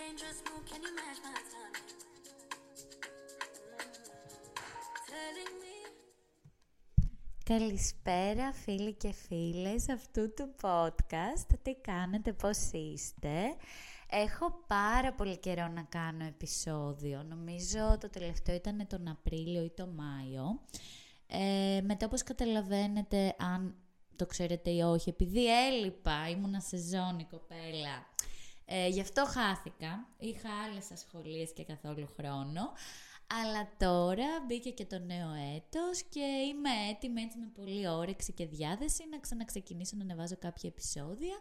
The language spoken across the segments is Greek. dangerous move, can you match my timing? Telling me. Καλησπέρα φίλοι και φίλες αυτού του podcast. Τι κάνετε, πώς είστε? Έχω πάρα πολύ καιρό να κάνω επεισόδιο. Νομίζω το τελευταίο ήταν τον Απρίλιο ή τον Μάιο. Μετά, όπως καταλαβαίνετε, αν το ξέρετε ή όχι, επειδή έλειπα, ήμουνα σε ζώνη κοπέλα, γι' αυτό χάθηκα. Είχα άλλες ασχολίες και καθόλου χρόνο. Αλλά τώρα μπήκε και το νέο έτος και είμαι έτοιμη, έτσι, με πολλή όρεξη και διάθεση να ξαναξεκινήσω να ανεβάζω κάποια επεισόδια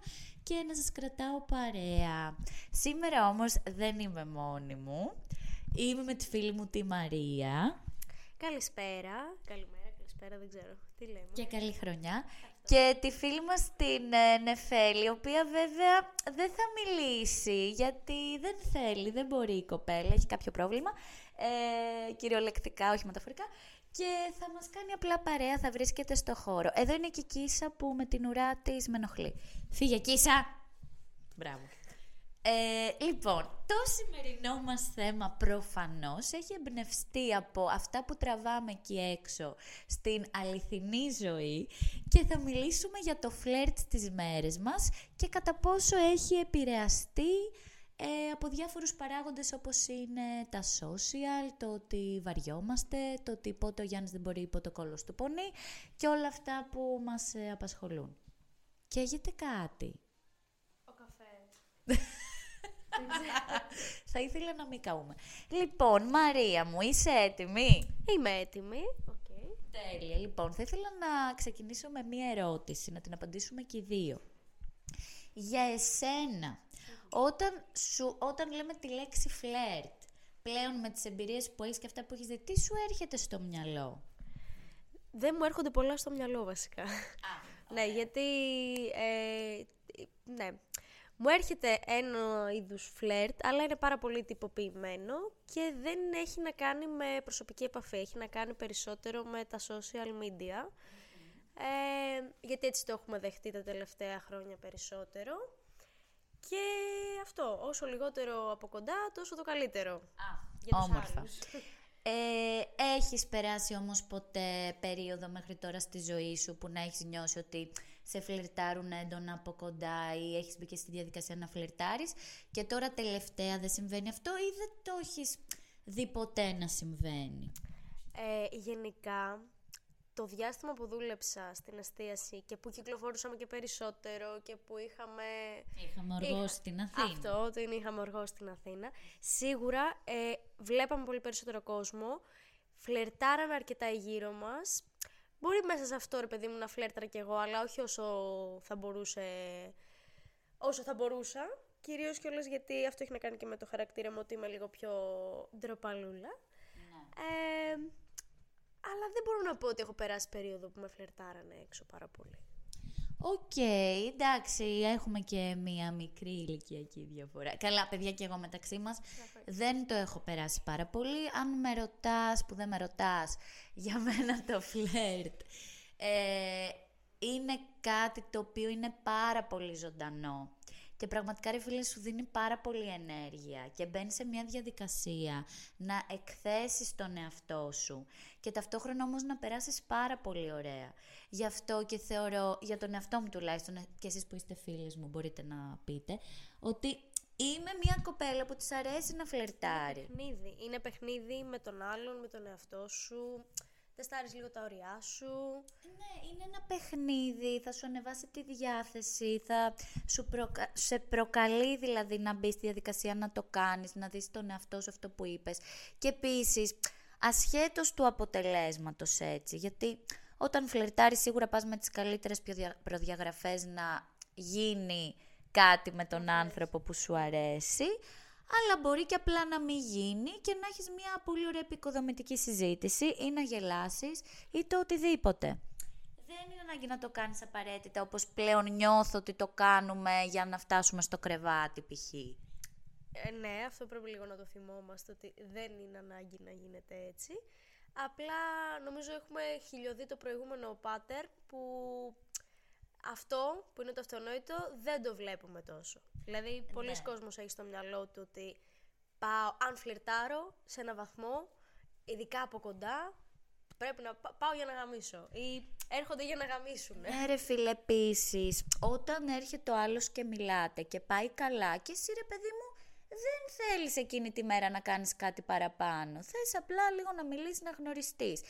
και να σας κρατάω παρέα. Σήμερα όμως δεν είμαι μόνη μου. Είμαι με τη φίλη μου τη Μαρία. Καλησπέρα. Καλημέρα, καλησπέρα, δεν ξέρω τι λέμε. Και καλή χρονιά. Και τη φίλη μας την Νεφέλη, η οποία βέβαια δεν θα μιλήσει γιατί δεν θέλει, δεν μπορεί η κοπέλα, έχει κάποιο πρόβλημα, κυριολεκτικά, όχι μεταφορικά, και θα μας κάνει απλά παρέα, θα βρίσκεται στο χώρο. Εδώ είναι και η Κίσα που με την ουρά της με ενοχλεί. Φύγε, Κίσα! Μπράβο. Λοιπόν, το σημερινό μας θέμα προφανώς έχει εμπνευστεί από αυτά που τραβάμε εκεί έξω στην αληθινή ζωή και θα μιλήσουμε για το φλερτ στις μέρες μας και κατά πόσο έχει επηρεαστεί από διάφορους παράγοντες, όπως είναι τα social, το ότι βαριόμαστε, το ότι πότε ο Γιάννης δεν μπορεί υπό το κόλλος του πονεί και όλα αυτά που μας απασχολούν. Καίγεται κάτι. Ο καφές. Θα ήθελα να μην καούμε. Λοιπόν, Μαρία μου, είσαι έτοιμη? Είμαι έτοιμη. Okay. Τέλεια. Λοιπόν, θα ήθελα να ξεκινήσω με μία ερώτηση, να την απαντήσουμε και οι δύο. Για εσένα, όταν λέμε τη λέξη φλερτ, πλέον με τις εμπειρίες που έχεις και αυτά που έχεις δει, τι σου έρχεται στο μυαλό? Δεν μου έρχονται πολλά στο μυαλό βασικά. Ναι, γιατί... ναι. Μου έρχεται ένα είδους φλερτ, αλλά είναι πάρα πολύ τυποποιημένο και δεν έχει να κάνει με προσωπική επαφή, έχει να κάνει περισσότερο με τα social media, γιατί έτσι το έχουμε δεχτεί τα τελευταία χρόνια περισσότερο. Και αυτό, όσο λιγότερο από κοντά, τόσο το καλύτερο. Για τους άλλους. Έχεις περάσει όμως ποτέ περίοδο μέχρι τώρα στη ζωή σου που να έχεις νιώσει ότι σε φλερτάρουν έντονα από κοντά ή έχεις μπει και στη διαδικασία να φλερτάρεις και τώρα τελευταία δεν συμβαίνει αυτό ή δεν το έχεις δει ποτέ να συμβαίνει? Γενικά, το διάστημα που δούλεψα στην εστίαση και που κυκλοφορούσαμε και περισσότερο και που είχαμε οργό στην Αθήνα. Αυτό, την είχαμε οργό στην Αθήνα. Σίγουρα βλέπαμε πολύ περισσότερο κόσμο, φλερτάραμε αρκετά γύρω μας. Μπορεί μέσα σε αυτό, ρε παιδί μου, να φλέρταρα κι εγώ, αλλά όχι όσο θα μπορούσα. Κυρίως κιόλας γιατί αυτό έχει να κάνει και με το χαρακτήρα μου, ότι είμαι λίγο πιο ντροπαλούλα. Ναι. Αλλά δεν μπορώ να πω ότι έχω περάσει περίοδο που με φλερτάρανε έξω πάρα πολύ. Οκ, εντάξει, έχουμε και μία μικρή ηλικιακή διαφορά. Καλά, παιδιά, και εγώ μεταξύ μας δεν το έχω περάσει πάρα πολύ. Αν με ρωτάς, που δεν με ρωτάς, για μένα το φλερτ είναι κάτι το οποίο είναι πάρα πολύ ζωντανό. Και πραγματικά, ρε φίλε, σου δίνει πάρα πολύ ενέργεια και μπαίνεις σε μια διαδικασία να εκθέσεις τον εαυτό σου και ταυτόχρονα όμως να περάσεις πάρα πολύ ωραία. Γι' αυτό και θεωρώ, για τον εαυτό μου τουλάχιστον, και εσείς που είστε φίλες μου μπορείτε να πείτε, ότι είμαι μια κοπέλα που της αρέσει να φλερτάρει. Είναι παιχνίδι με τον άλλον, με τον εαυτό σου. Τεστάρεις λίγο τα ωριά σου. Ναι, είναι ένα παιχνίδι, θα σου ανεβάσει τη διάθεση, θα σου σε προκαλεί δηλαδή να μπεις στη διαδικασία να το κάνεις, να δεις τον εαυτό σου αυτό που είπες. Και επίσης, ασχέτως του αποτελέσματος έτσι, γιατί όταν φλερτάρεις σίγουρα πας με τις καλύτερες προδιαγραφές να γίνει κάτι με τον άνθρωπο που σου αρέσει, αλλά μπορεί και απλά να μην γίνει και να έχεις μια πολύ ωραία επικοδομητική συζήτηση ή να γελάσεις ή το οτιδήποτε. Δεν είναι ανάγκη να το κάνεις απαραίτητα, όπως πλέον νιώθω ότι το κάνουμε για να φτάσουμε στο κρεβάτι π.χ. Ναι, αυτό πρέπει λίγο να το θυμόμαστε, ότι δεν είναι ανάγκη να γίνεται έτσι. Απλά νομίζω έχουμε χιλιοδεί το προηγούμενο pattern που αυτό που είναι το αυτονόητο δεν το βλέπουμε τόσο. Δηλαδή, πολλοί κόσμος έχει στο μυαλό του ότι πάω, αν φλερτάρω σε έναν βαθμό, ειδικά από κοντά, πρέπει να πάω για να γαμίσω. Ή έρχονται για να γαμίσουν. Ναι, ρε φίλε, επίσης, όταν έρχεται ο άλλος και μιλάτε και πάει καλά, και εσύ, ρε παιδί μου, δεν θέλεις εκείνη τη μέρα να κάνεις κάτι παραπάνω. Θες απλά λίγο να μιλήσεις, να γνωριστείς.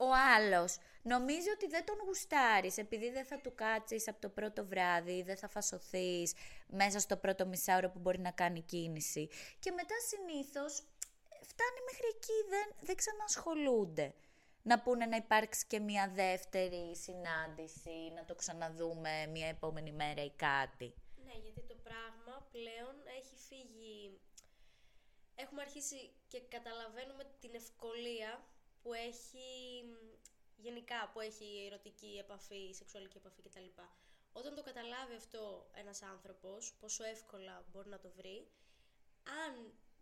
Ο άλλος νομίζει ότι δεν τον γουστάρεις επειδή δεν θα του κάτσεις από το πρώτο βράδυ, δεν θα φασωθείς μέσα στο πρώτο μισάωρο που μπορεί να κάνει κίνηση. Και μετά συνήθως φτάνει μέχρι εκεί, δεν ξανασχολούνται. Να πούνε να υπάρξει και μια δεύτερη συνάντηση, να το ξαναδούμε μια επόμενη μέρα ή κάτι. Ναι, γιατί το πράγμα πλέον έχει φύγει. Έχουμε αρχίσει και καταλαβαίνουμε την ευκολία που έχει γενικά, που έχει η ερωτική επαφή, η σεξουαλική επαφή κτλ. Όταν το καταλάβει αυτό ένας άνθρωπος, πόσο εύκολα μπορεί να το βρει, αν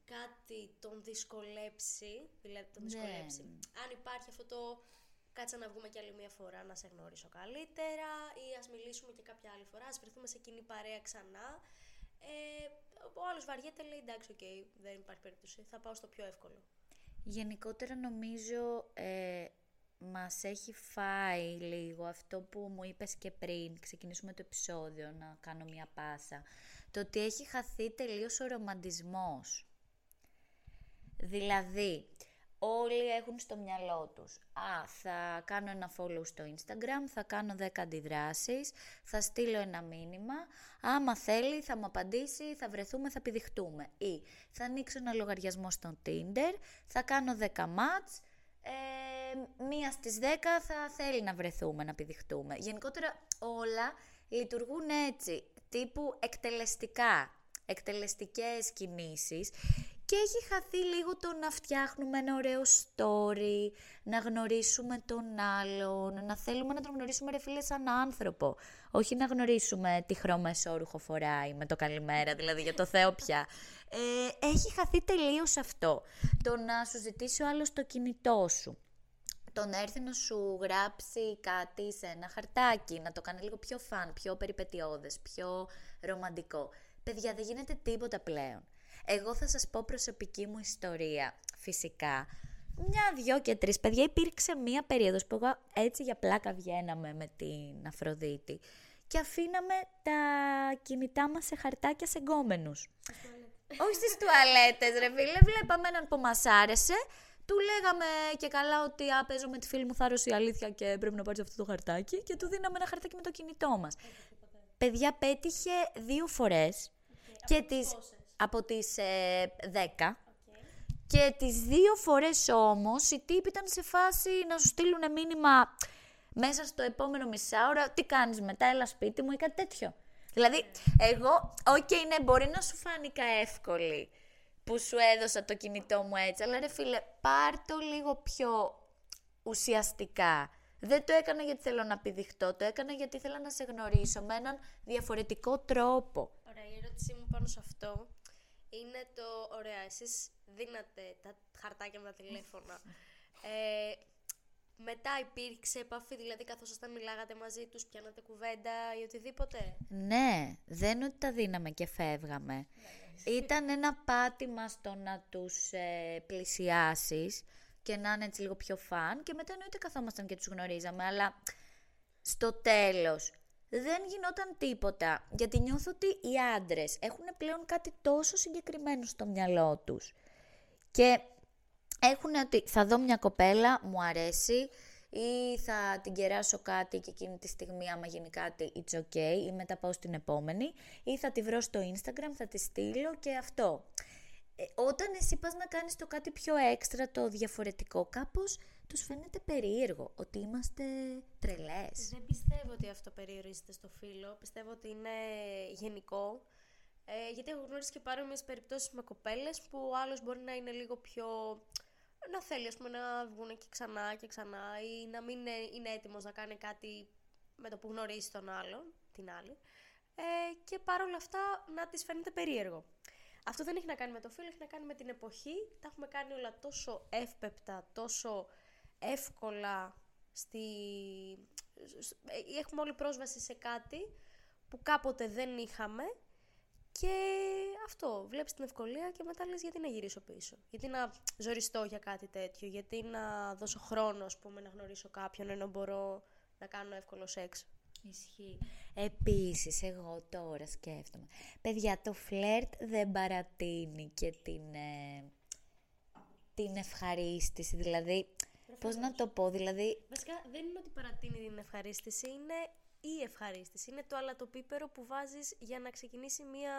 κάτι τον δυσκολέψει, δηλαδή τον δυσκολέψει, αν υπάρχει αυτό το κάτσα να βγούμε κι άλλη μια φορά να σε γνωρίσω καλύτερα ή ας μιλήσουμε και κάποια άλλη φορά, ας βρεθούμε σε κοινή παρέα ξανά, ο άλλος βαριέται, λέει εντάξει, οκ, δεν υπάρχει περίπτωση, θα πάω στο πιο εύκολο. Γενικότερα νομίζω μας έχει φάει λίγο αυτό που μου είπες και πριν, ξεκινήσουμε το επεισόδιο, να κάνω μια πάσα, το ότι έχει χαθεί τελείως ο ρομαντισμός. Δηλαδή, όλοι έχουν στο μυαλό τους, α, θα κάνω ένα follow στο Instagram, θα κάνω 10 αντιδράσεις, θα στείλω ένα μήνυμα, άμα θέλει θα μου απαντήσει, θα βρεθούμε, θα πηδηχτούμε. Ή θα ανοίξω ένα λογαριασμό στο Tinder, θα κάνω 10 match, μία στις 10 θα θέλει να βρεθούμε, να πηδηχτούμε. Γενικότερα όλα λειτουργούν έτσι, τύπου εκτελεστικές κινήσεις. Και έχει χαθεί λίγο το να φτιάχνουμε ένα ωραίο story, να γνωρίσουμε τον άλλον, να θέλουμε να τον γνωρίσουμε, ρε φίλε, σαν άνθρωπο. Όχι να γνωρίσουμε τι χρώμα εσώρουχο φοράει με το καλημέρα, δηλαδή για το Θεό πια. Έχει χαθεί τελείως αυτό. Το να σου ζητήσει ο άλλος το κινητό σου. Το να έρθει να σου γράψει κάτι σε ένα χαρτάκι, να το κάνει λίγο πιο φαν, πιο περιπετειώδες, πιο ρομαντικό. Παιδιά, δεν γίνεται τίποτα πλέον. Εγώ θα σας πω προσωπική μου ιστορία, φυσικά. 1, 2 και 3, παιδιά, υπήρξε μία περίοδος που εγώ έτσι για πλάκα βγαίναμε με την Αφροδίτη και αφήναμε τα κινητά μας σε χαρτάκια σε γκόμενους. Όχι στις τουαλέτες, ρε φίλε, βλέπαμε έναν που μας άρεσε, του λέγαμε και καλά ότι παίζω με τη φίλη μου, θα άρρωσε η αλήθεια και πρέπει να πάρεις αυτό το χαρτάκι, και του δίναμε ένα χαρτάκι με το κινητό μας. Παιδιά, πέτυχε 2 φορές και από τις 10. Και τις 2 φορές όμως οι τύποι ήταν σε φάση να σου στείλουν μήνυμα μέσα στο επόμενο μισάωρο, τι κάνεις μετά, έλα σπίτι μου ή κάτι τέτοιο. Δηλαδή, εγώ, ναι, μπορεί να σου φάνηκα εύκολη που σου έδωσα το κινητό μου έτσι, αλλά ρε φίλε, πάρ' το λίγο πιο ουσιαστικά. Δεν το έκανα γιατί θέλω να πηδηχτώ, το έκανα γιατί θέλω να σε γνωρίσω με έναν διαφορετικό τρόπο. Ωραία, η ερώτησή μου πάνω σε αυτό είναι το, ωραία, εσείς δίνατε τα χαρτάκια με τα τηλέφωνα. Μετά υπήρξε επαφή, δηλαδή καθώς όταν μιλάγατε μαζί τους, πιάνατε κουβέντα ή οτιδήποτε? Ναι, δεν ότι τα δίναμε και φεύγαμε. Ήταν ένα πάτημα στο να τους πλησιάσεις και να είναι έτσι λίγο πιο φαν, και μετά εννοείται καθόμασταν και τους γνωρίζαμε, αλλά στο τέλος δεν γινόταν τίποτα, γιατί νιώθω ότι οι άντρες έχουν πλέον κάτι τόσο συγκεκριμένο στο μυαλό τους και έχουν ότι θα δω μια κοπέλα, μου αρέσει, ή θα την κεράσω κάτι και εκείνη τη στιγμή άμα γίνει κάτι it's ok, ή μετά πάω στην επόμενη, ή θα τη βρω στο Instagram, θα τη στείλω και αυτό. Όταν εσύ πας να κάνεις το κάτι πιο έξτρα, το διαφορετικό, κάπως τους φαίνεται περίεργο, ότι είμαστε τρελές. Δεν πιστεύω ότι αυτό περιορίζεται στο φύλο, πιστεύω ότι είναι γενικό, γιατί έχω γνωρίσει και παρόμοιες περιπτώσεις με κοπέλες που ο άλλος μπορεί να είναι λίγο πιο, να θέλει ας πούμε να βγουν και ξανά και ξανά, ή να μην είναι έτοιμος να κάνει κάτι με το που γνωρίζει τον άλλον, την άλλη, και παρόλα αυτά να της φαίνεται περίεργο. Αυτό δεν έχει να κάνει με το φύλο, έχει να κάνει με την εποχή. Τα έχουμε κάνει όλα τόσο εύπεπτα, τόσο εύκολα Έχουμε όλη πρόσβαση σε κάτι που κάποτε δεν είχαμε και αυτό, βλέπεις την ευκολία και μετά λες γιατί να γυρίσω πίσω, γιατί να ζοριστώ για κάτι τέτοιο, γιατί να δώσω χρόνο, ας πούμε, να γνωρίσω κάποιον ενώ μπορώ να κάνω εύκολο σεξ. Ισχύει. Επίσης, εγώ τώρα σκέφτομαι, παιδιά, το φλερτ δεν παρατείνει και την ευχαρίστηση, δηλαδή, πώς να το πω, δηλαδή... Βασικά, δεν είναι ότι παρατείνει την ευχαρίστηση, είναι η ευχαρίστηση, είναι το αλατοπίπερο που βάζεις για να ξεκινήσει μία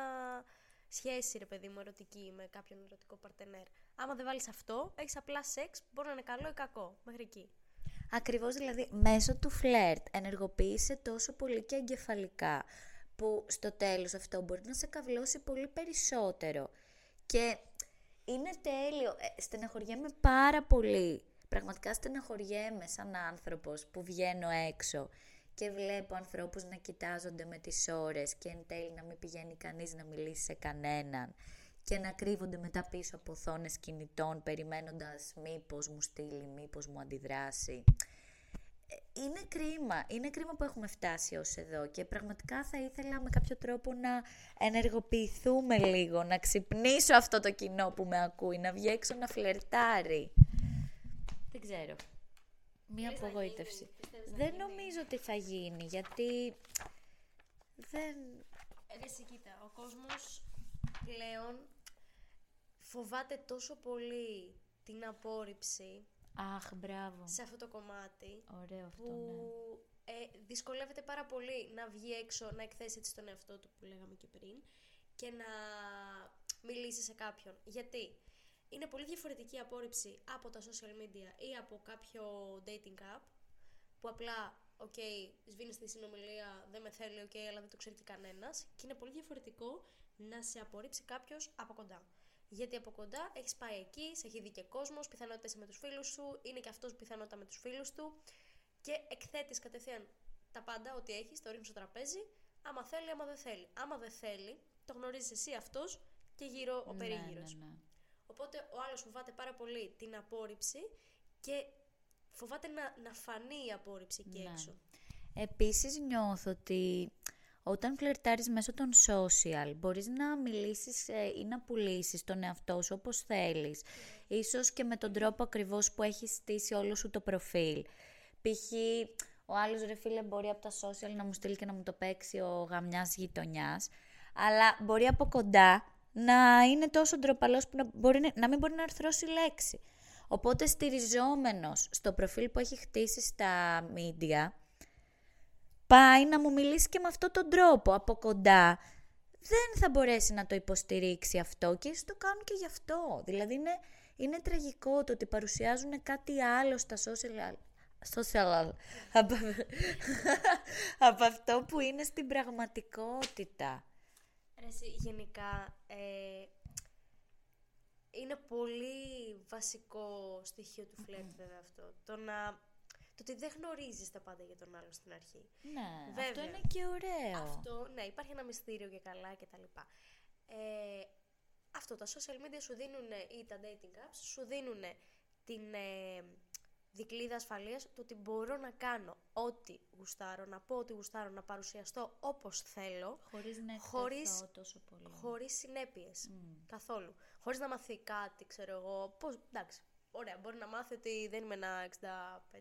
σχέση, ρε παιδί μου, ερωτική, με κάποιον ερωτικό παρτενέρ. Άμα δεν βάλεις αυτό, έχεις απλά σεξ, μπορεί να είναι καλό ή κακό, μέχρι εκεί. Ακριβώς, δηλαδή, μέσω του φλερτ ενεργοποίησε τόσο πολύ και εγκεφαλικά, που στο τέλος αυτό μπορεί να σε καυλώσει πολύ περισσότερο. Και είναι τέλειο, στεναχωριέμαι πάρα πολύ, πραγματικά στεναχωριέμαι σαν άνθρωπος που βγαίνω έξω και βλέπω ανθρώπους να κοιτάζονται με τις ώρες και εν τέλει να μην πηγαίνει κανείς να μιλήσει σε κανέναν και να κρύβονται μετά πίσω από οθόνες κινητών περιμένοντας μήπως μου στείλει, μήπως μου αντιδράσει. Είναι κρίμα, είναι κρίμα που έχουμε φτάσει ως εδώ και πραγματικά θα ήθελα με κάποιο τρόπο να ενεργοποιηθούμε λίγο, να ξυπνήσω αυτό το κοινό που με ακούει, να βγει έξω να φλερτάρει. Δεν ξέρω. Μία απογοήτευση. Δεν νομίζω ότι θα γίνει, γιατί δεν... Εσύ κοίτα, ο κόσμος πλέον φοβάται τόσο πολύ την απόρριψη. Αχ, μπράβο. Σε αυτό το κομμάτι. Ωραίο αυτό, που, ναι. Δυσκολεύεται πάρα πολύ να βγει έξω, να εκθέσει έτσι τον εαυτό του που λέγαμε και πριν και να μιλήσει σε κάποιον. Γιατί είναι πολύ διαφορετική απόρριψη από τα social media ή από κάποιο dating app που απλά, okay, σβήνεις τη συνομιλία, δεν με θέλει, okay, αλλά δεν το ξέρει και κανένας. Και είναι πολύ διαφορετικό να σε απορρίψει κάποιος από κοντά. Γιατί από κοντά έχεις πάει εκεί, σε έχει δει και κόσμος, πιθανότητα είσαι με τους φίλους σου, είναι και αυτός πιθανότητα με τους φίλους του και εκθέτεις κατευθείαν τα πάντα, ό,τι έχεις, το ρίχνεις στο τραπέζι, άμα θέλει, άμα δεν θέλει. Άμα δεν θέλει, το γνωρίζεις εσύ αυτός και γύρω ο περίγυρος. Ναι, ναι, ναι. Οπότε ο άλλος φοβάται πάρα πολύ την απόρριψη και φοβάται να φανεί η απόρριψη εκεί έξω. Επίσης νιώθω ότι... Όταν φλερτάρεις μέσω των social, μπορείς να μιλήσεις ή να πουλήσεις τον εαυτό σου όπως θέλεις. Ίσως και με τον τρόπο ακριβώς που έχεις στήσει όλο σου το προφίλ. Π.χ. ο άλλος, ρε φίλε, μπορεί από τα social να μου στείλει και να μου το παίξει ο γαμιάς γειτονιάς, αλλά μπορεί από κοντά να είναι τόσο ντροπαλός που να μην μπορεί να αρθρώσει λέξη. Οπότε στηριζόμενος στο προφίλ που έχει χτίσει στα media, πάει να μου μιλήσει και με αυτόν τον τρόπο από κοντά. Δεν θα μπορέσει να το υποστηρίξει αυτό και ίσως το κάνουν και γι' αυτό. Δηλαδή είναι τραγικό το ότι παρουσιάζουν κάτι άλλο στα social από αυτό που είναι στην πραγματικότητα. Εσύ, γενικά είναι πολύ βασικό στοιχείο του φλερτ βέβαια αυτό. Το ότι δεν γνωρίζεις τα πάντα για τον άλλον στην αρχή. Ναι, βέβαια, αυτό είναι και ωραίο. Αυτό, ναι, υπάρχει ένα μυστήριο και καλά και τα λοιπά. Αυτό, τα social media σου δίνουν ή τα dating apps σου δίνουν την δικλίδα ασφαλείας του ότι μπορώ να κάνω ό,τι γουστάρω, να πω ό,τι γουστάρω, να παρουσιαστώ όπως θέλω. Χωρίς να εκθεθώ τόσο πολύ. Χωρίς συνέπειες, καθόλου. Χωρίς να μάθει κάτι, ξέρω εγώ, πώς, εντάξει. Ωραία, μπορεί να μάθει ότι δεν είμαι ένα 65,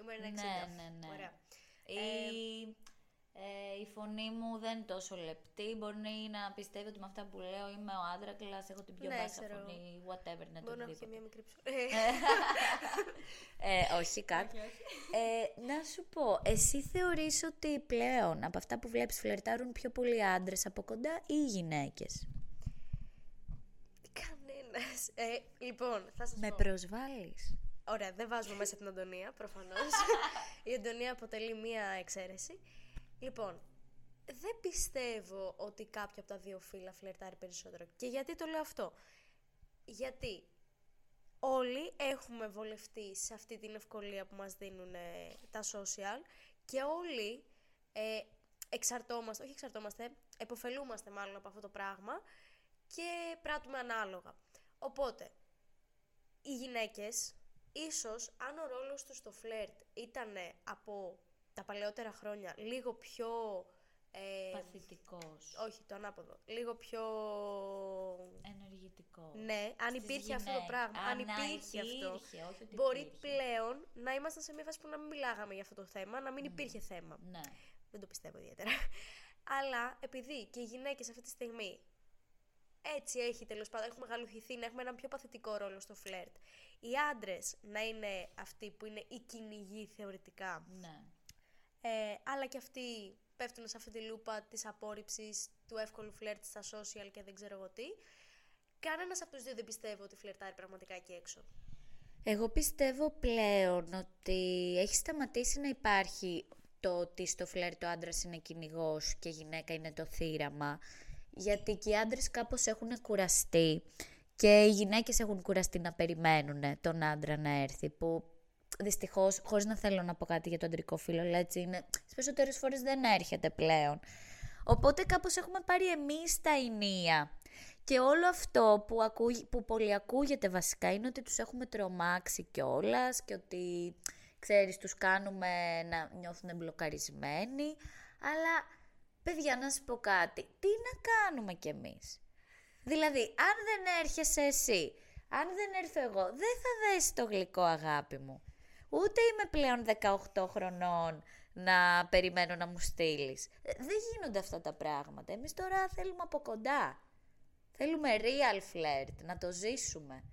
είμαι ένα 60. Ναι. Ωραία. Η φωνή μου δεν είναι τόσο λεπτή. Μπορεί να πιστεύει ότι με αυτά που λέω είμαι ο άντρακλας, έχω την πιο μπάσα φωνή, whatever, να το δείτε. Μπορώ να έχω και μία μικρή όχι, κάτι. Να σου πω, εσύ θεωρείς ότι πλέον από αυτά που βλέπεις φλερτάρουν πιο πολλοί άντρες από κοντά ή γυναίκες? Λοιπόν, θα σας πω. Με προσβάλλεις. Ωραία, δεν βάζουμε μέσα την Αντωνία, προφανώς. Η Αντωνία αποτελεί μία εξαίρεση. Λοιπόν, δεν πιστεύω ότι κάποιο από τα δύο φύλλα φλερτάρει περισσότερο. Και γιατί το λέω αυτό? Γιατί όλοι έχουμε βολευτεί σε αυτή την ευκολία που μας δίνουν τα social και όλοι επωφελούμαστε μάλλον από αυτό το πράγμα και πράττουμε ανάλογα. Οπότε, οι γυναίκες Ίσως αν ο ρόλος του στο φλερτ ήταν από τα παλαιότερα χρόνια λίγο πιο... παθητικός. Όχι, το ανάποδο. Λίγο πιο... ενεργητικό. Ναι, αν υπήρχε γυναίκες, αυτό το πράγμα. Αν υπήρχε αυτό. Μπορεί πλέον να ήμασταν σε μια φάση που να μην μιλάγαμε για αυτό το θέμα, να μην υπήρχε θέμα. Ναι. Δεν το πιστεύω ιδιαίτερα. Αλλά επειδή και οι γυναίκες αυτή τη στιγμή έτσι έχει τέλος πάντων, έχουμε μεγαλουχηθεί να έχουμε έναν πιο παθητικό ρόλο στο φλερτ. Οι άντρες να είναι αυτοί που είναι οι κυνηγοί θεωρητικά. Ναι. Αλλά και αυτοί πέφτουν σε αυτή τη λούπα της απόρριψης, του εύκολου φλερτ στα social και δεν ξέρω εγώ τι. Κανένας από τους δύο δεν πιστεύω ότι φλερτάρει πραγματικά εκεί έξω. Εγώ πιστεύω πλέον ότι έχει σταματήσει να υπάρχει το ότι στο φλερτ ο άντρας είναι κυνηγός και η γυναίκα είναι το θύραμα. Γιατί και οι άντρες κάπως έχουν κουραστεί και οι γυναίκες έχουν κουραστεί να περιμένουν τον άντρα να έρθει, που δυστυχώς, χωρίς να θέλω να πω κάτι για το αντρικό φύλο, αλλά έτσι είναι, τις περισσότερες φορές δεν έρχεται πλέον. Οπότε κάπως έχουμε πάρει εμείς τα ενία. Και όλο αυτό που πολύ ακούγεται βασικά είναι ότι τους έχουμε τρομάξει κιόλας και ότι, ξέρεις, τους κάνουμε να νιώθουν εμπλοκαρισμένοι, αλλά... παιδιά, να σου πω κάτι. Τι να κάνουμε κι εμείς? Δηλαδή, αν δεν έρχεσαι εσύ, αν δεν έρθω εγώ, δεν θα δέσει το γλυκό, αγάπη μου. Ούτε είμαι πλέον 18 χρονών να περιμένω να μου στείλεις. Δεν γίνονται αυτά τα πράγματα. Εμείς τώρα θέλουμε από κοντά. Θέλουμε real flirt, να το ζήσουμε.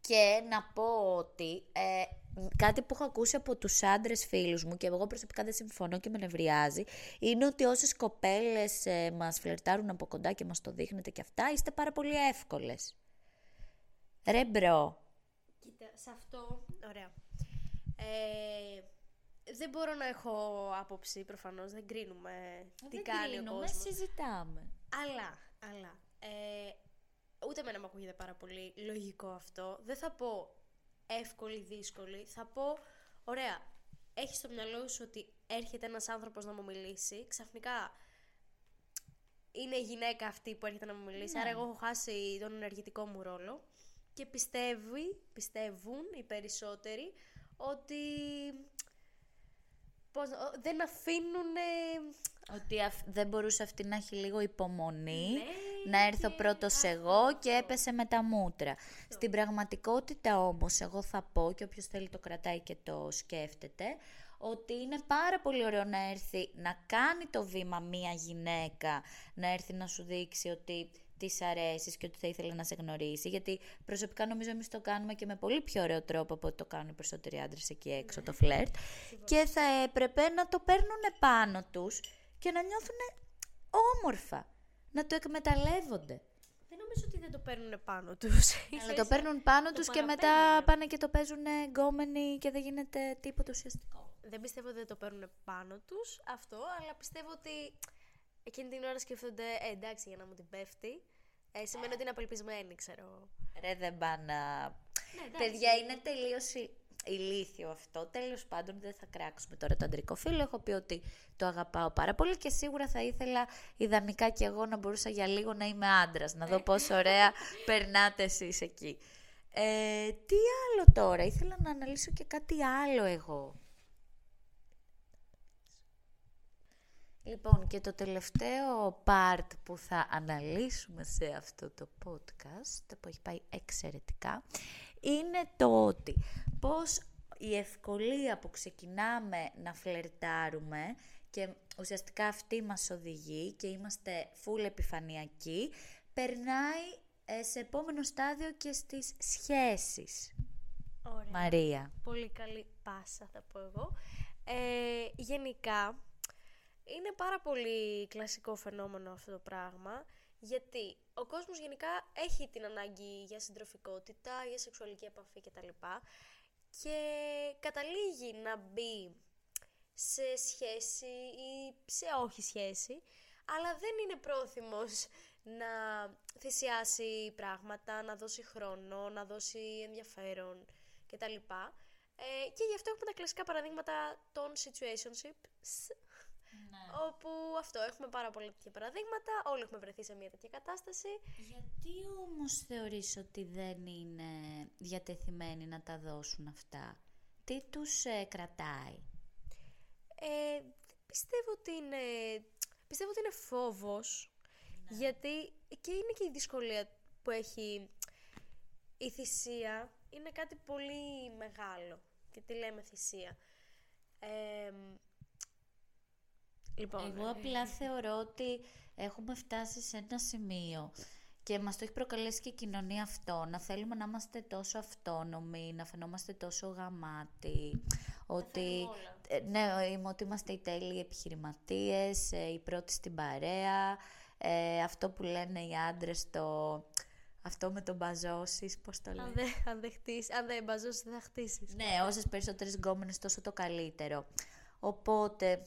Και να πω ότι... κάτι που έχω ακούσει από τους άντρες φίλους μου και εγώ προσωπικά δεν συμφωνώ και με νευριάζει, είναι ότι όσες κοπέλες μας φλερτάρουν από κοντά και μας το δείχνετε και αυτά, είστε πάρα πολύ εύκολες. Ρε μπρο. Κοίτα, σε αυτό... Ωραία. Δεν μπορώ να έχω άποψη, προφανώς, δεν κρίνουμε τι κάνει ο κόσμος. Δεν συζητάμε. Αλλά ούτε εμένα μου ακούγεται πάρα πολύ λογικό αυτό. Δεν θα πω... εύκολη, δύσκολη. Θα πω, ωραία, έχεις στο μυαλό σου ότι έρχεται ένας άνθρωπος να μου μιλήσει, ξαφνικά είναι η γυναίκα αυτή που έρχεται να μου μιλήσει, ναι. Άρα εγώ έχω χάσει τον ενεργητικό μου ρόλο και πιστεύουν οι περισσότεροι ότι δεν αφήνουν... ότι δεν μπορούσε αυτή να έχει λίγο υπομονή, ναι, να έρθω πρώτος εγώ και έπεσε με τα μούτρα. Αυτό. Στην πραγματικότητα όμως εγώ θα πω, και όποιος θέλει το κρατάει και το σκέφτεται, ότι είναι πάρα πολύ ωραίο να έρθει, να κάνει το βήμα μία γυναίκα, να έρθει να σου δείξει ότι της αρέσεις και ότι θα ήθελε να σε γνωρίσει, γιατί προσωπικά νομίζω εμείς το κάνουμε και με πολύ πιο ωραίο τρόπο από ότι το κάνουν οι περισσότεροι άντρες εκεί έξω, ναι, το φλερτ, και θα έπρεπε να το παίρνουν πάνω τους και να νιώθουν όμορφα, να το εκμεταλλεύονται. Δεν νομίζω ότι δεν το παίρνουν πάνω τους. Αλλά το παίρνουν πάνω τους και μετά πάνε και το παίζουν γκόμενοι και δεν γίνεται τίποτα ουσιαστικό. Δεν πιστεύω ότι δεν το παίρνουν πάνω τους αυτό, αλλά πιστεύω ότι εκείνη την ώρα σκέφτονται, εντάξει, για να μου την πέφτει, σημαίνει ότι είναι απελπισμένη, ξέρω. Ρε, δεν πάνε. Ναι, παιδιά, είναι τελείως ηλίθιο αυτό. Τέλος πάντων, δεν θα κράξουμε τώρα το αντρικό φύλο. Έχω πει ότι το αγαπάω πάρα πολύ και σίγουρα θα ήθελα ιδανικά κι εγώ να μπορούσα για λίγο να είμαι άντρας. Να δω πόσο ωραία περνάτε εσείς εκεί. Τι άλλο τώρα? Ήθελα να αναλύσω και κάτι άλλο εγώ. Λοιπόν, και το τελευταίο part που θα αναλύσουμε σε αυτό το podcast, που έχει πάει εξαιρετικά, είναι το ότι πώς η ευκολία που ξεκινάμε να φλερτάρουμε και ουσιαστικά αυτή μας οδηγεί και είμαστε full επιφανειακοί, περνάει σε επόμενο στάδιο και στις σχέσεις. Ωραία. Μαρία. Πολύ καλή πάσα θα πω εγώ. Γενικά... είναι πάρα πολύ κλασικό φαινόμενο αυτό το πράγμα, γιατί ο κόσμος γενικά έχει την ανάγκη για συντροφικότητα, για σεξουαλική επαφή κτλ. Και καταλήγει να μπει σε σχέση ή σε όχι σχέση, αλλά δεν είναι πρόθυμος να θυσιάσει πράγματα, να δώσει χρόνο, να δώσει ενδιαφέρον κτλ. Και γι' αυτό έχουμε τα κλασικά παραδείγματα των situationships. Ναι. Όπου αυτό, έχουμε πάρα πολλά τέτοια παραδείγματα, όλοι έχουμε βρεθεί σε μια τέτοια κατάσταση. Γιατί όμως θεωρείς ότι δεν είναι διατεθειμένοι να τα δώσουν αυτά? Τι τους κρατάει? Πιστεύω ότι είναι φόβος, ναι. Γιατί και είναι και η δυσκολία που έχει η θυσία, είναι κάτι πολύ μεγάλο. Και τι λέμε θυσία? Λοιπόν, εγώ απλά θεωρώ ότι έχουμε φτάσει σε ένα σημείο και μας το έχει προκαλέσει και η κοινωνία αυτό, να θέλουμε να είμαστε τόσο αυτόνομοι, να φαινόμαστε τόσο γαμάτοι, ότι, ναι, ότι είμαστε οι τέλειοι επιχειρηματίες, οι πρώτοι στην παρέα, αυτό που λένε οι άντρες το... Αυτό με τον μπαζώσεις, πώς το λένε. Αν δεν μπαζώσεις, θα χτίσεις. Ναι, όσες περισσότερες γκόμενες, τόσο το καλύτερο. Οπότε,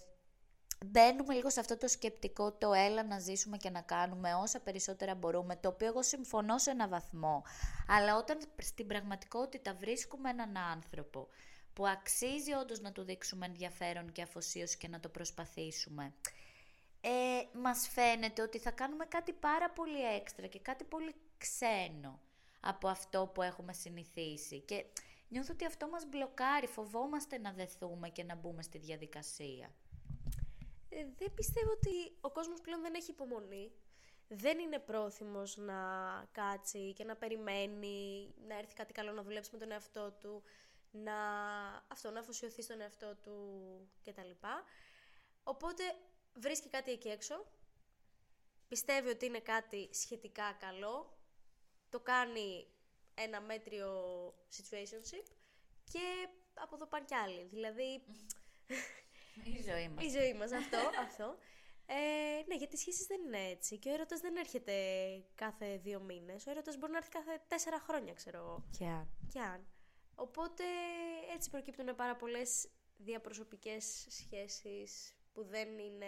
μπαίνουμε λίγο σε αυτό το σκεπτικό, το έλα να ζήσουμε και να κάνουμε όσα περισσότερα μπορούμε, το οποίο εγώ συμφωνώ σε έναν βαθμό. Αλλά όταν στην πραγματικότητα βρίσκουμε έναν άνθρωπο που αξίζει όντως να του δείξουμε ενδιαφέρον και αφοσίωση και να το προσπαθήσουμε... μας φαίνεται ότι θα κάνουμε κάτι πάρα πολύ έξτρα και κάτι πολύ ξένο από αυτό που έχουμε συνηθίσει και νιώθω ότι αυτό μας μπλοκάρει, φοβόμαστε να δεθούμε και να μπούμε στη διαδικασία. Δεν πιστεύω ότι ο κόσμος πλέον δεν έχει υπομονή, δεν είναι πρόθυμος να κάτσει και να περιμένει να έρθει κάτι καλό, να δουλέψει με τον εαυτό του, να αφοσιωθεί στον εαυτό του κτλ. Οπότε βρίσκει κάτι εκεί έξω, πιστεύει ότι είναι κάτι σχετικά καλό, το κάνει ένα μέτριο situationship και από εδώ πάνε κι άλλοι. Δηλαδή... Η ζωή μας, αυτό. Ναι, γιατί οι σχέσεις δεν είναι έτσι και ο έρωτας δεν έρχεται κάθε 2 μήνες. Ο έρωτας μπορεί να έρθει κάθε 4 χρόνια, ξέρω εγώ. Και αν. Οπότε έτσι προκύπτουν πάρα πολλές διαπροσωπικές σχέσεις... που δεν είναι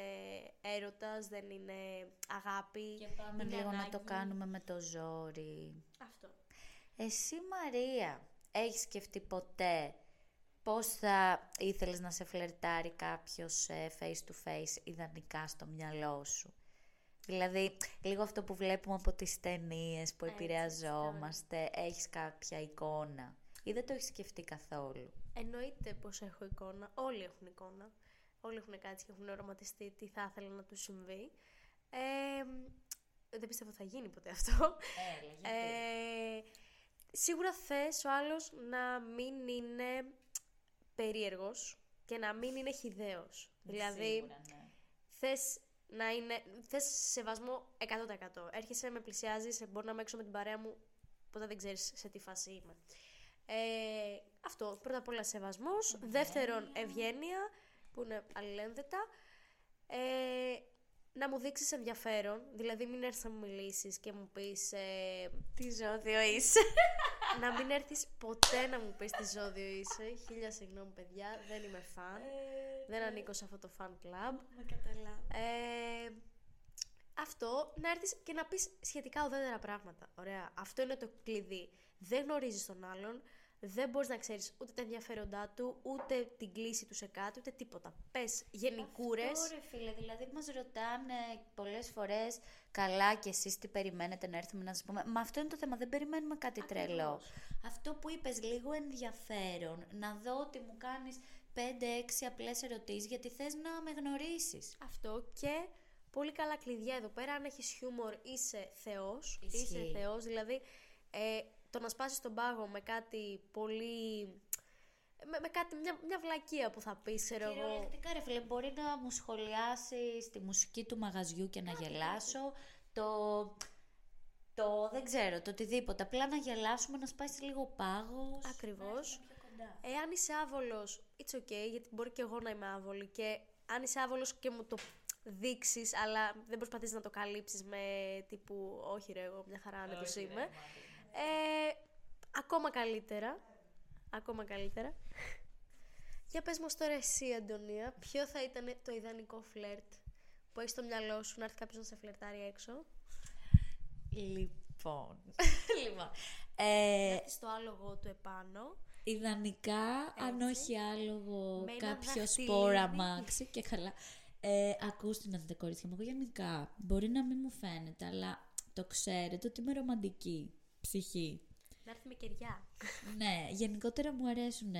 έρωτας, δεν είναι αγάπη. Και πάμε λίγο ανάγκη. Να το κάνουμε με το ζόρι. Αυτό. Εσύ, Μαρία, έχεις σκεφτεί ποτέ πώς θα ήθελες να σε φλερτάρει κάποιος face to face ιδανικά στο μυαλό σου? Δηλαδή, λίγο αυτό που βλέπουμε από τις ταινίες που επηρεαζόμαστε, έχεις κάποια εικόνα ή δεν το έχεις σκεφτεί καθόλου? Εννοείται πως έχω εικόνα, όλοι έχουν εικόνα. Όλοι έχουν κάτσει και έχουν οραματιστεί τι θα ήθελα να τους συμβεί. Δεν πιστεύω θα γίνει ποτέ αυτό. Σίγουρα θες ο άλλος να μην είναι περίεργος και να μην είναι χυδαίος. Δηλαδή, σίγουρα, ναι. Θες σεβασμό 100%. Έρχεσαι, με πλησιάζεις, μπορεί να είμαι έξω με την παρέα μου, ποτέ δεν ξέρεις σε τι φάση είμαι. Αυτό, πρώτα απ' όλα σεβασμός, δεύτερον ευγένεια, που είναι αλληλένδετα, να μου δείξεις ενδιαφέρον, δηλαδή μην έρθεις να μου μιλήσεις και μου πεις τι ζώδιο είσαι. Να μην έρθεις ποτέ να μου πεις τι ζώδιο είσαι. 1000 συγγνώμη παιδιά, δεν είμαι φαν, δεν ανήκω σε αυτό το fan club. Αυτό, να έρθεις και να πεις σχετικά ουδέτερα πράγματα. Ωραία, αυτό είναι το κλειδί. Δεν γνωρίζεις τον άλλον. Δεν μπορείς να ξέρεις ούτε τα ενδιαφέροντά του, ούτε την κλίση του σε κάτι, ούτε τίποτα. Πες γενικούρες. Αυτό ρε φίλε, δηλαδή μας ρωτάνε πολλές φορές, καλά και εσείς τι περιμένετε να έρθουμε να σας πούμε? Μα αυτό είναι το θέμα, δεν περιμένουμε κάτι τρελό. Αυτό που είπες, λίγο ενδιαφέρον, να δω ότι μου κάνεις 5-6 απλές ερωτήσεις, γιατί θες να με γνωρίσεις. Αυτό και πολύ καλά κλειδιά εδώ πέρα, αν έχεις χιούμορ είσαι θεός. Είσαι θεός, δηλαδή... το να σπάσεις τον πάγο με κάτι πολύ... με κάτι, μια βλακεία που θα πεις, ξέρω εγώ. Κυριολεκτικά ρε φίλε, μπορεί να μου σχολιάσει στη μουσική του μαγαζιού και να γελάσω. Το δεν ξέρω, το οτιδήποτε. Απλά να γελάσουμε, να σπάσει λίγο πάγος. Ακριβώς. Αν είσαι άβολος, it's okay, γιατί μπορεί και εγώ να είμαι άβολη. Και αν είσαι άβολος και μου το δείξεις, αλλά δεν προσπαθείς να το καλύψεις με τύπου όχι ρε, εγώ μια χαρά άνετος είμαι. Ακόμα καλύτερα. Για πες μας τώρα εσύ, Αντωνία, ποιο θα ήταν το ιδανικό φλερτ που έχεις στο μυαλό σου να έρθει κάποιος να σε φλερτάρει έξω? Λοιπόν. Στο άλογο του επάνω. Ιδανικά, έτσι, αν όχι άλογο, κάποιο σπόρα μάξι και καλά. Ακούστε να δείτε, κορίτσια μου, εγώ γενικά μπορεί να μην μου φαίνεται, αλλά το ξέρετε ότι είμαι ρομαντική ψυχή. Να έρθει με κεριά. Ναι, γενικότερα μου αρέσουν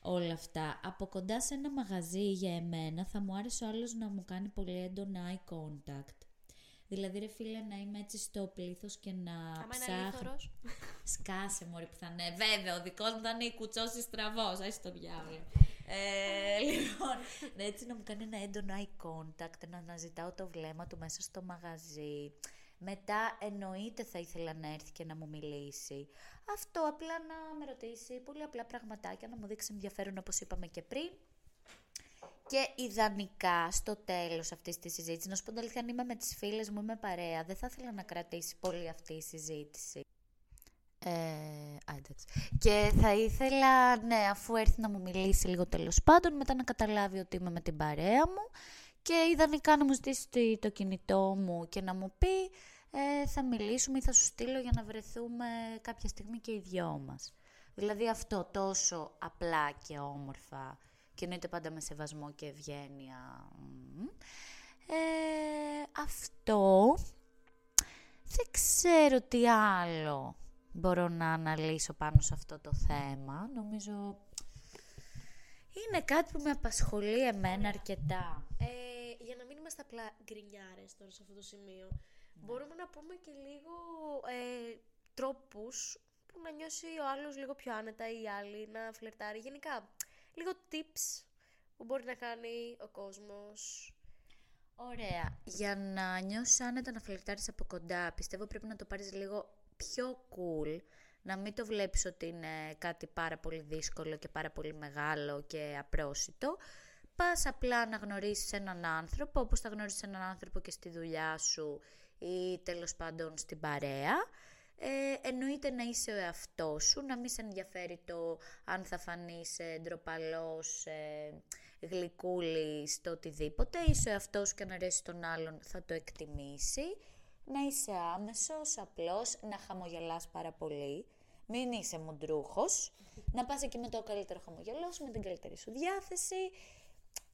όλα αυτά. Από κοντά σε ένα μαγαζί για εμένα θα μου άρεσε ο άλλος να μου κάνει πολύ έντονα eye contact. Δηλαδή ρε φίλε να είμαι έτσι στο πλήθος και να άμα ψάχνω. Σκάσε μωρή που θα είναι. Βέβαια ο δικός μου θα είναι η κουτσός ή στραβός. Άσε το διάολο. Λοιπόν, έτσι να μου κάνει ένα έντονο eye contact, να αναζητάω το βλέμμα του μέσα στο μαγαζί. Μετά εννοείται θα ήθελα να έρθει και να μου μιλήσει. Αυτό απλά να με ρωτήσει πολύ απλά πραγματάκια, να μου δείξει ενδιαφέρον όπως είπαμε και πριν. Και ιδανικά στο τέλος αυτής της συζήτησης, να σου πω την αλήθεια, αν είμαι με τις φίλες μου, είμαι παρέα, δεν θα ήθελα να κρατήσει πολύ αυτή η συζήτηση. Εντάξει. Και θα ήθελα, ναι, αφού έρθει να μου μιλήσει λίγο τέλος πάντων, μετά να καταλάβει ότι είμαι με την παρέα μου και ιδανικά να μου ζητήσει το κινητό μου και να μου πει θα μιλήσουμε ή θα σου στείλω για να βρεθούμε κάποια στιγμή και οι δυο μας. Δηλαδή αυτό τόσο απλά και όμορφα. Και εννοείται πάντα με σεβασμό και ευγένεια. Αυτό δεν ξέρω τι άλλο μπορώ να αναλύσω πάνω σε αυτό το θέμα. Νομίζω είναι κάτι που με απασχολεί εμένα αρκετά. Για να μην είμαστε απλά γκρινιάρες τώρα σε αυτό το σημείο, μπορούμε να πούμε και λίγο τρόπους που να νιώσει ο άλλος λίγο πιο άνετα ή η άλλη να φλερτάρει γενικά. Λίγο tips που μπορεί να κάνει ο κόσμος. Ωραία. Για να νιώσεις άνετα να φλερτάρεις από κοντά, πιστεύω πρέπει να το πάρεις λίγο πιο cool. Να μην το βλέπεις ότι είναι κάτι πάρα πολύ δύσκολο και πάρα πολύ μεγάλο και απρόσιτο. Πας απλά να γνωρίσεις έναν άνθρωπο, όπως θα γνωρίσεις έναν άνθρωπο και στη δουλειά σου ή τέλος πάντων στην παρέα. Εννοείται να είσαι ο εαυτός σου, να μην σε ενδιαφέρει το αν θα φανείς ντροπαλός, γλυκούλης, το οτιδήποτε. Είσαι ο εαυτός σου και αν αρέσει τον άλλον θα το εκτιμήσει. Να είσαι άμεσος, απλός, να χαμογελάς πάρα πολύ. Μην είσαι μουντρούχος, να πας εκεί με το καλύτερο χαμογελό σου, με την καλύτερη σου διάθεση.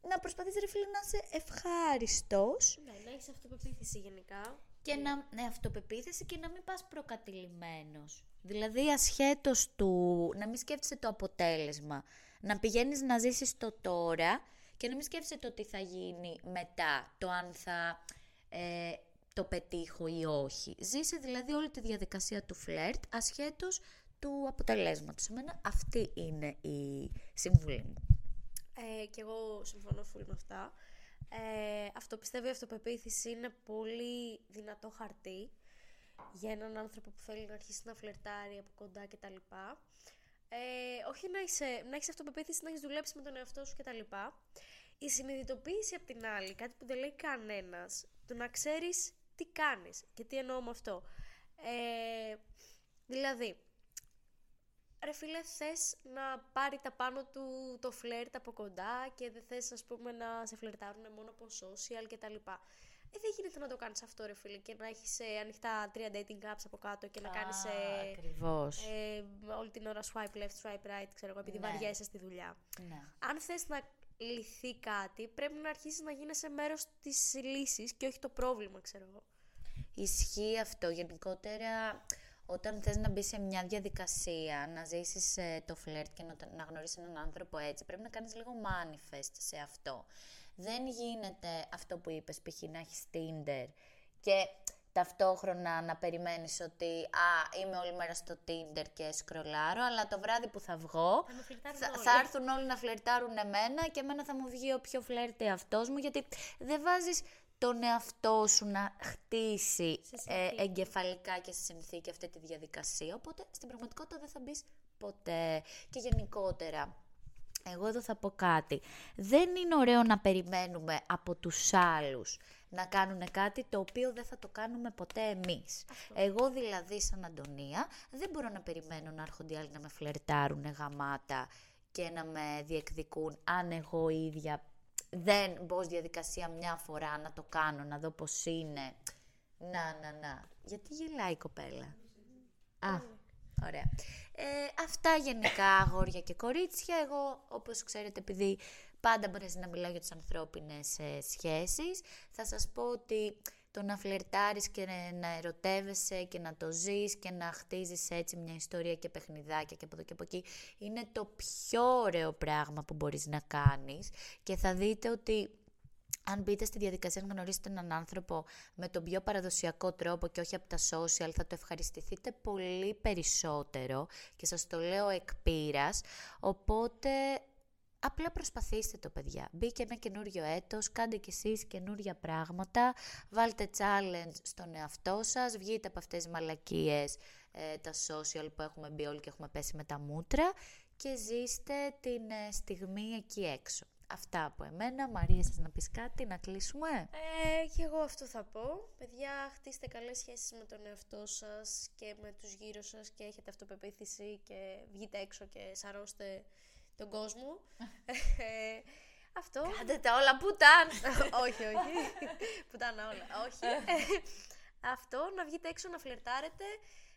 Να προσπαθείς ρε φίλε να είσαι ευχάριστος. Ναι, να έχεις αυτοπεποίθηση γενικά. Και να, ναι, αυτοπεποίθηση και να μην πας προκατηλημένος. Δηλαδή ασχέτως του να μην σκέφτεσαι το αποτέλεσμα. Να πηγαίνεις να ζήσεις το τώρα και να μην σκέφτεσαι το τι θα γίνει μετά. Το αν θα το πετύχω ή όχι. Ζήσε δηλαδή όλη τη διαδικασία του φλερτ ασχέτως του αποτελέσματος. Εμένα αυτή είναι η συμβουλή μου. Και εγώ συμφωνώ φουλ με αυτά. Αυτό πιστεύω η αυτοπεποίθηση είναι πολύ δυνατό χαρτί για έναν άνθρωπο που θέλει να αρχίσει να φλερτάρει από κοντά κτλ. Όχι να έχεις αυτοπεποίθηση, να έχεις δουλέψει με τον εαυτό σου κτλ. Η συνειδητοποίηση απ' την άλλη, κάτι που δεν λέει κανένας, το να ξέρεις τι κάνεις και τι εννοώ με αυτό. Δηλαδή, ρε φίλε, θες να πάρει τα πάνω του το φλερτ από κοντά και δεν θες, ας πούμε, να σε φλερτάρουν μόνο από social κτλ. Δεν γίνεται να το κάνεις αυτό, ρε φίλε, και να έχεις ανοιχτά 3 dating apps από κάτω και να κάνεις όλη την ώρα swipe left, swipe right, ξέρω εγώ, επειδή βαριέσαι στη δουλειά. Ναι. Αν θες να λυθεί κάτι, πρέπει να αρχίσεις να γίνεσαι μέρος της λύσης και όχι το πρόβλημα, ξέρω εγώ. Ισχύει αυτό γενικότερα. Όταν θες να μπεις σε μια διαδικασία, να ζήσεις το φλερτ και να γνωρίσεις έναν άνθρωπο έτσι, πρέπει να κάνεις λίγο manifest σε αυτό. Δεν γίνεται αυτό που είπες, π.χ. να έχεις Tinder και ταυτόχρονα να περιμένεις ότι είμαι όλη μέρα στο Tinder και σκρολάρω, αλλά το βράδυ που θα βγω θα έρθουν όλοι να φλερτάρουν εμένα και εμένα θα μου βγει ο πιο φλερτ εαυτός μου, γιατί δεν βάζεις τον εαυτό σου να χτίσει εγκεφαλικά και σε συνθήκη αυτή τη διαδικασία, οπότε στην πραγματικότητα δεν θα μπεις ποτέ. Και γενικότερα, εγώ εδώ θα πω κάτι. Δεν είναι ωραίο να περιμένουμε από τους άλλους να κάνουν κάτι το οποίο δεν θα το κάνουμε ποτέ εμείς. Εγώ δηλαδή σαν Αντωνία δεν μπορώ να περιμένω να έρχονται οι άλλοι να με φλερτάρουν γαμάτα και να με διεκδικούν αν εγώ ίδια δεν μπω στη διαδικασία μια φορά να το κάνω, να δω πώς είναι. Να. Γιατί γελάει η κοπέλα. Ωραία. Αυτά γενικά αγόρια και κορίτσια. Εγώ όπως ξέρετε επειδή Πάντα μπορείς να μιλάω για τις ανθρώπινες σχέσεις. Θα σας πω ότι το να φλερτάρεις και να ερωτεύεσαι και να το ζεις και να χτίζεις έτσι μια ιστορία και παιχνιδάκια και από εδώ και από εκεί είναι το πιο ωραίο πράγμα που μπορείς να κάνεις και θα δείτε ότι αν μπείτε στη διαδικασία να γνωρίσετε έναν άνθρωπο με τον πιο παραδοσιακό τρόπο και όχι από τα social, θα το ευχαριστηθείτε πολύ περισσότερο και σας το λέω εκ πείρας, οπότε απλά προσπαθήστε το, παιδιά. Μπήκε ένα καινούριο έτος, κάντε κι εσείς καινούρια πράγματα, βάλτε challenge στον εαυτό σας, βγείτε από αυτές τις μαλακίες, τα social που έχουμε μπει όλοι και έχουμε πέσει με τα μούτρα και ζήστε την στιγμή εκεί έξω. Αυτά από εμένα. Μαρία, σας να πεις κάτι, να κλείσουμε. Και εγώ αυτό θα πω. Παιδιά, χτίστε καλές σχέσεις με τον εαυτό σας και με τους γύρω σας και έχετε αυτοπεποίθηση και βγείτε έξω και σαρώστε τον κόσμο. Αυτό. Κάντε τα όλα πουτάν. Όχι. Πουτάνα όλα. Όχι. Αυτό, να βγείτε έξω, να φλερτάρετε.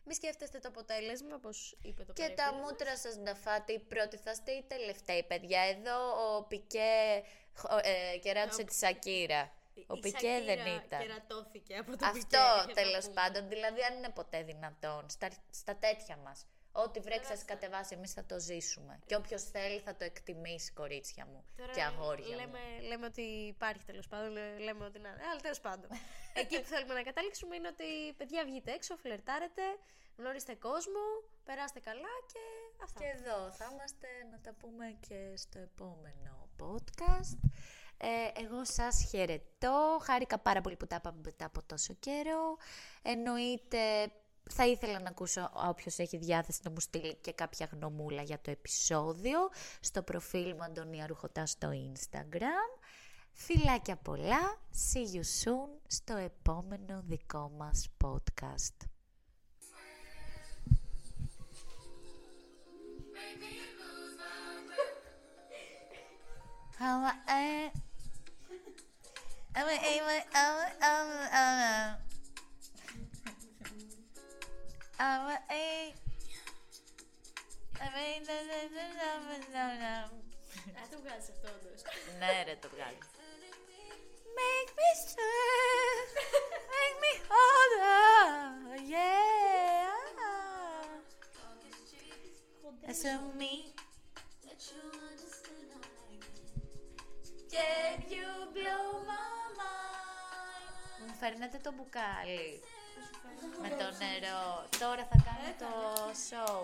Μη σκέφτεστε το αποτέλεσμα, όπως είπε το παρελθόν. Και τα μούτρα σας να φάτε, οι πρώτοι θα είστε οι τελευταίοι, παιδιά. Εδώ ο Πικέ κεράτωσε τη Σακύρα. Ο Πικέ δεν ήταν. Κερατώθηκε από τον Πικέ. Αυτό, τέλος πάντων. Δηλαδή, αν είναι ποτέ δυνατόν, στα τέτοια μας. Ό,τι βρέξει σας κατεβάσει, εμείς θα το ζήσουμε. Και όποιος θέλει θα το εκτιμήσει, κορίτσια μου. Τώρα και αγόρια μου. Λέμε ότι υπάρχει τέλος πάντων, λέμε ότι να είναι. Αλλά τέλος πάντων. Εκεί που θέλουμε να καταλήξουμε είναι ότι παιδιά βγείτε έξω, φλερτάρετε, γνωρίστε κόσμο, περάστε καλά και αυτά. Και εδώ θα είμαστε να τα πούμε και στο επόμενο podcast. Εγώ σας χαιρετώ. Χάρηκα πάρα πολύ που τα είπαμε μετά από τόσο καιρό. Εννοείται. Θα ήθελα να ακούσω όποιος έχει διάθεση να μου στείλει και κάποια γνωμούλα για το επεισόδιο στο προφίλ μου Αντωνία Ρουχωτά στο Instagram. Φιλάκια πολλά, see you soon στο επόμενο δικό μας podcast. Το βγάζεις αυτό όντως. Ναι ρε, το βγάζεις. Make me strong, make me harder, yeah. That's on me. Can you blow my mind. Μου φέρνετε το μπουκάλι. Με το νερό. Τώρα θα κάνω το show.